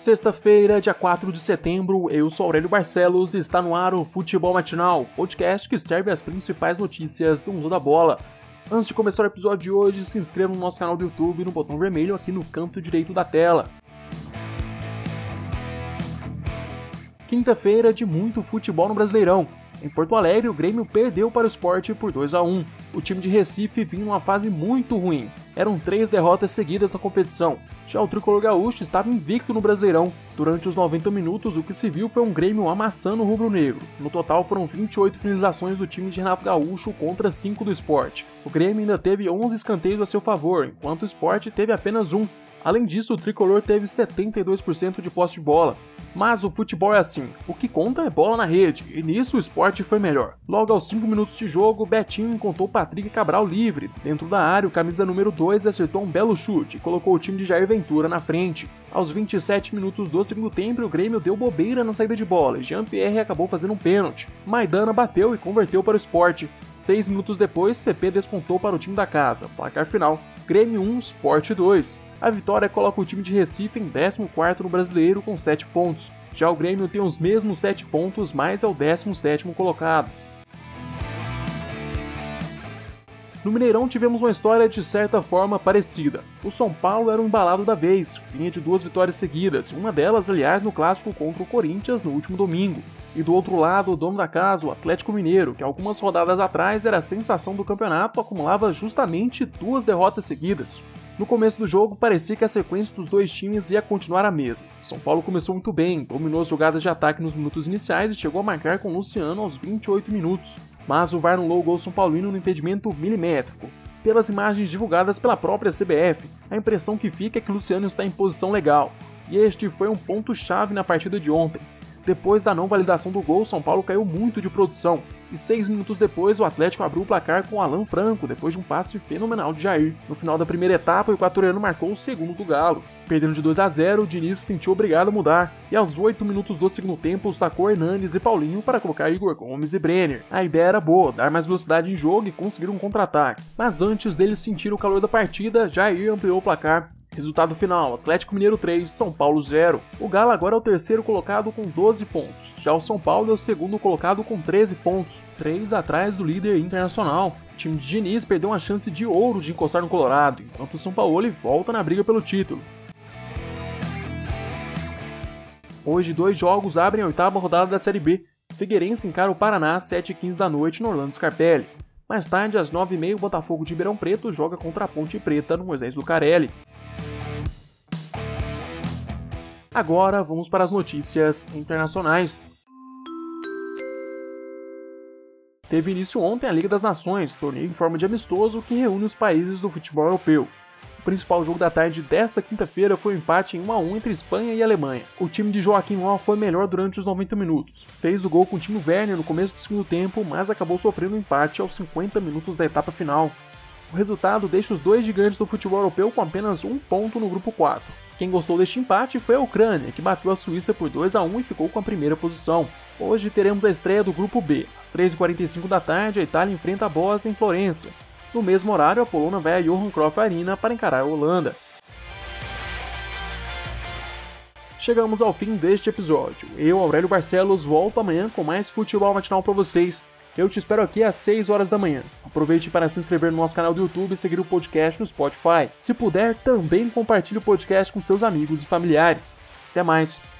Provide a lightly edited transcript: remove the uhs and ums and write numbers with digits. Sexta-feira, dia 4 de setembro, eu sou Aurélio Barcelos e está no ar o Futebol Matinal, podcast que serve as principais notícias do mundo da bola. Antes de começar o episódio de hoje, se inscreva no nosso canal do YouTube no botão vermelho aqui no canto direito da tela. Quinta-feira de muito futebol no Brasileirão. Em Porto Alegre, o Grêmio perdeu para o Sport por 2-1. O time de Recife vinha numa fase muito ruim. Eram 3 derrotas seguidas na competição. Já o tricolor gaúcho estava invicto no Brasileirão. Durante os 90 minutos, o que se viu foi um Grêmio amassando o rubro-negro. No total, foram 28 finalizações do time de Renato Gaúcho contra 5 do Sport. O Grêmio ainda teve 11 escanteios a seu favor, enquanto o Sport teve apenas um. Além disso, o tricolor teve 72% de posse de bola. Mas o futebol é assim, o que conta é bola na rede, e nisso o Sport foi melhor. Logo aos 5 minutos de jogo, Betinho encontrou Patrick Cabral livre. Dentro da área, o camisa número 2 acertou um belo chute e colocou o time de Jair Ventura na frente. Aos 27 minutos do segundo tempo, o Grêmio deu bobeira na saída de bola e Jean-Pierre acabou fazendo um pênalti. Maidana bateu e converteu para o Sport. 6 minutos depois, Pepe descontou para o time da casa. Placar final, Grêmio 1, Sport 2. A vitória coloca o time de Recife em 14º no Brasileiro com 7 pontos. Já o Grêmio tem os mesmos 7 pontos, mas é o 17º colocado. No Mineirão tivemos uma história de certa forma parecida. O São Paulo era o embalado da vez, vinha de 2 vitórias seguidas, uma delas aliás no clássico contra o Corinthians no último domingo. E do outro lado, o dono da casa, o Atlético Mineiro, que algumas rodadas atrás era a sensação do campeonato, acumulava justamente 2 derrotas seguidas. No começo do jogo, parecia que a sequência dos 2 times ia continuar a mesma. São Paulo começou muito bem, dominou as jogadas de ataque nos minutos iniciais e chegou a marcar com Luciano aos 28 minutos. Mas o VAR anulou o gol São Paulino no impedimento milimétrico. Pelas imagens divulgadas pela própria CBF, a impressão que fica é que Luciano está em posição legal. E este foi um ponto-chave na partida de ontem. Depois da não validação do gol, São Paulo caiu muito de produção. E 6 minutos depois, o Atlético abriu o placar com Alan Franco, depois de um passe fenomenal de Jair. No final da primeira etapa, o equatoriano marcou o segundo do Galo. Perdendo de 2-0, o Diniz se sentiu obrigado a mudar. E aos 8 minutos do segundo tempo, sacou Hernanes e Paulinho para colocar Igor Gomes e Brenner. A ideia era boa, dar mais velocidade em jogo e conseguir um contra-ataque. Mas antes deles sentir o calor da partida, Jair ampliou o placar. Resultado final, Atlético Mineiro 3, São Paulo 0. O Galo agora é o 3º colocado com 12 pontos, já o São Paulo é o 2º colocado com 13 pontos, 3 atrás do líder internacional. O time de Diniz perdeu uma chance de ouro de encostar no Colorado, enquanto o São Paulo volta na briga pelo título. Hoje 2 jogos abrem a 8ª rodada da Série B. Figueirense encara o Paraná às 7h15 da noite no Orlando Scarpelli. Mais tarde, às 9h30, o Botafogo de Ribeirão Preto joga contra a Ponte Preta no Moisés Lucarelli. Agora vamos para as notícias internacionais. Teve início ontem a Liga das Nações, torneio em forma de amistoso que reúne os países do futebol europeu. O principal jogo da tarde desta quinta-feira foi um empate em 1-1 entre Espanha e Alemanha. O time de Joaquim Ló foi melhor durante os 90 minutos. Fez o gol com o time Werner no começo do segundo tempo, mas acabou sofrendo um empate aos 50 minutos da etapa final. O resultado deixa os 2 gigantes do futebol europeu com apenas 1 ponto no grupo 4. Quem gostou deste empate foi a Ucrânia, que bateu a Suíça por 2-1 e ficou com a primeira posição. Hoje teremos a estreia do grupo B. Às 3h45 da tarde, a Itália enfrenta a Bósnia em Florença. No mesmo horário, a Polônia vai a Johan Cruyff Arena para encarar a Holanda. Chegamos ao fim deste episódio. Eu, Aurélio Barcelos, volto amanhã com mais futebol matinal para vocês. Eu te espero aqui às 6 horas da manhã. Aproveite para se inscrever no nosso canal do YouTube e seguir o podcast no Spotify. Se puder, também compartilhe o podcast com seus amigos e familiares. Até mais!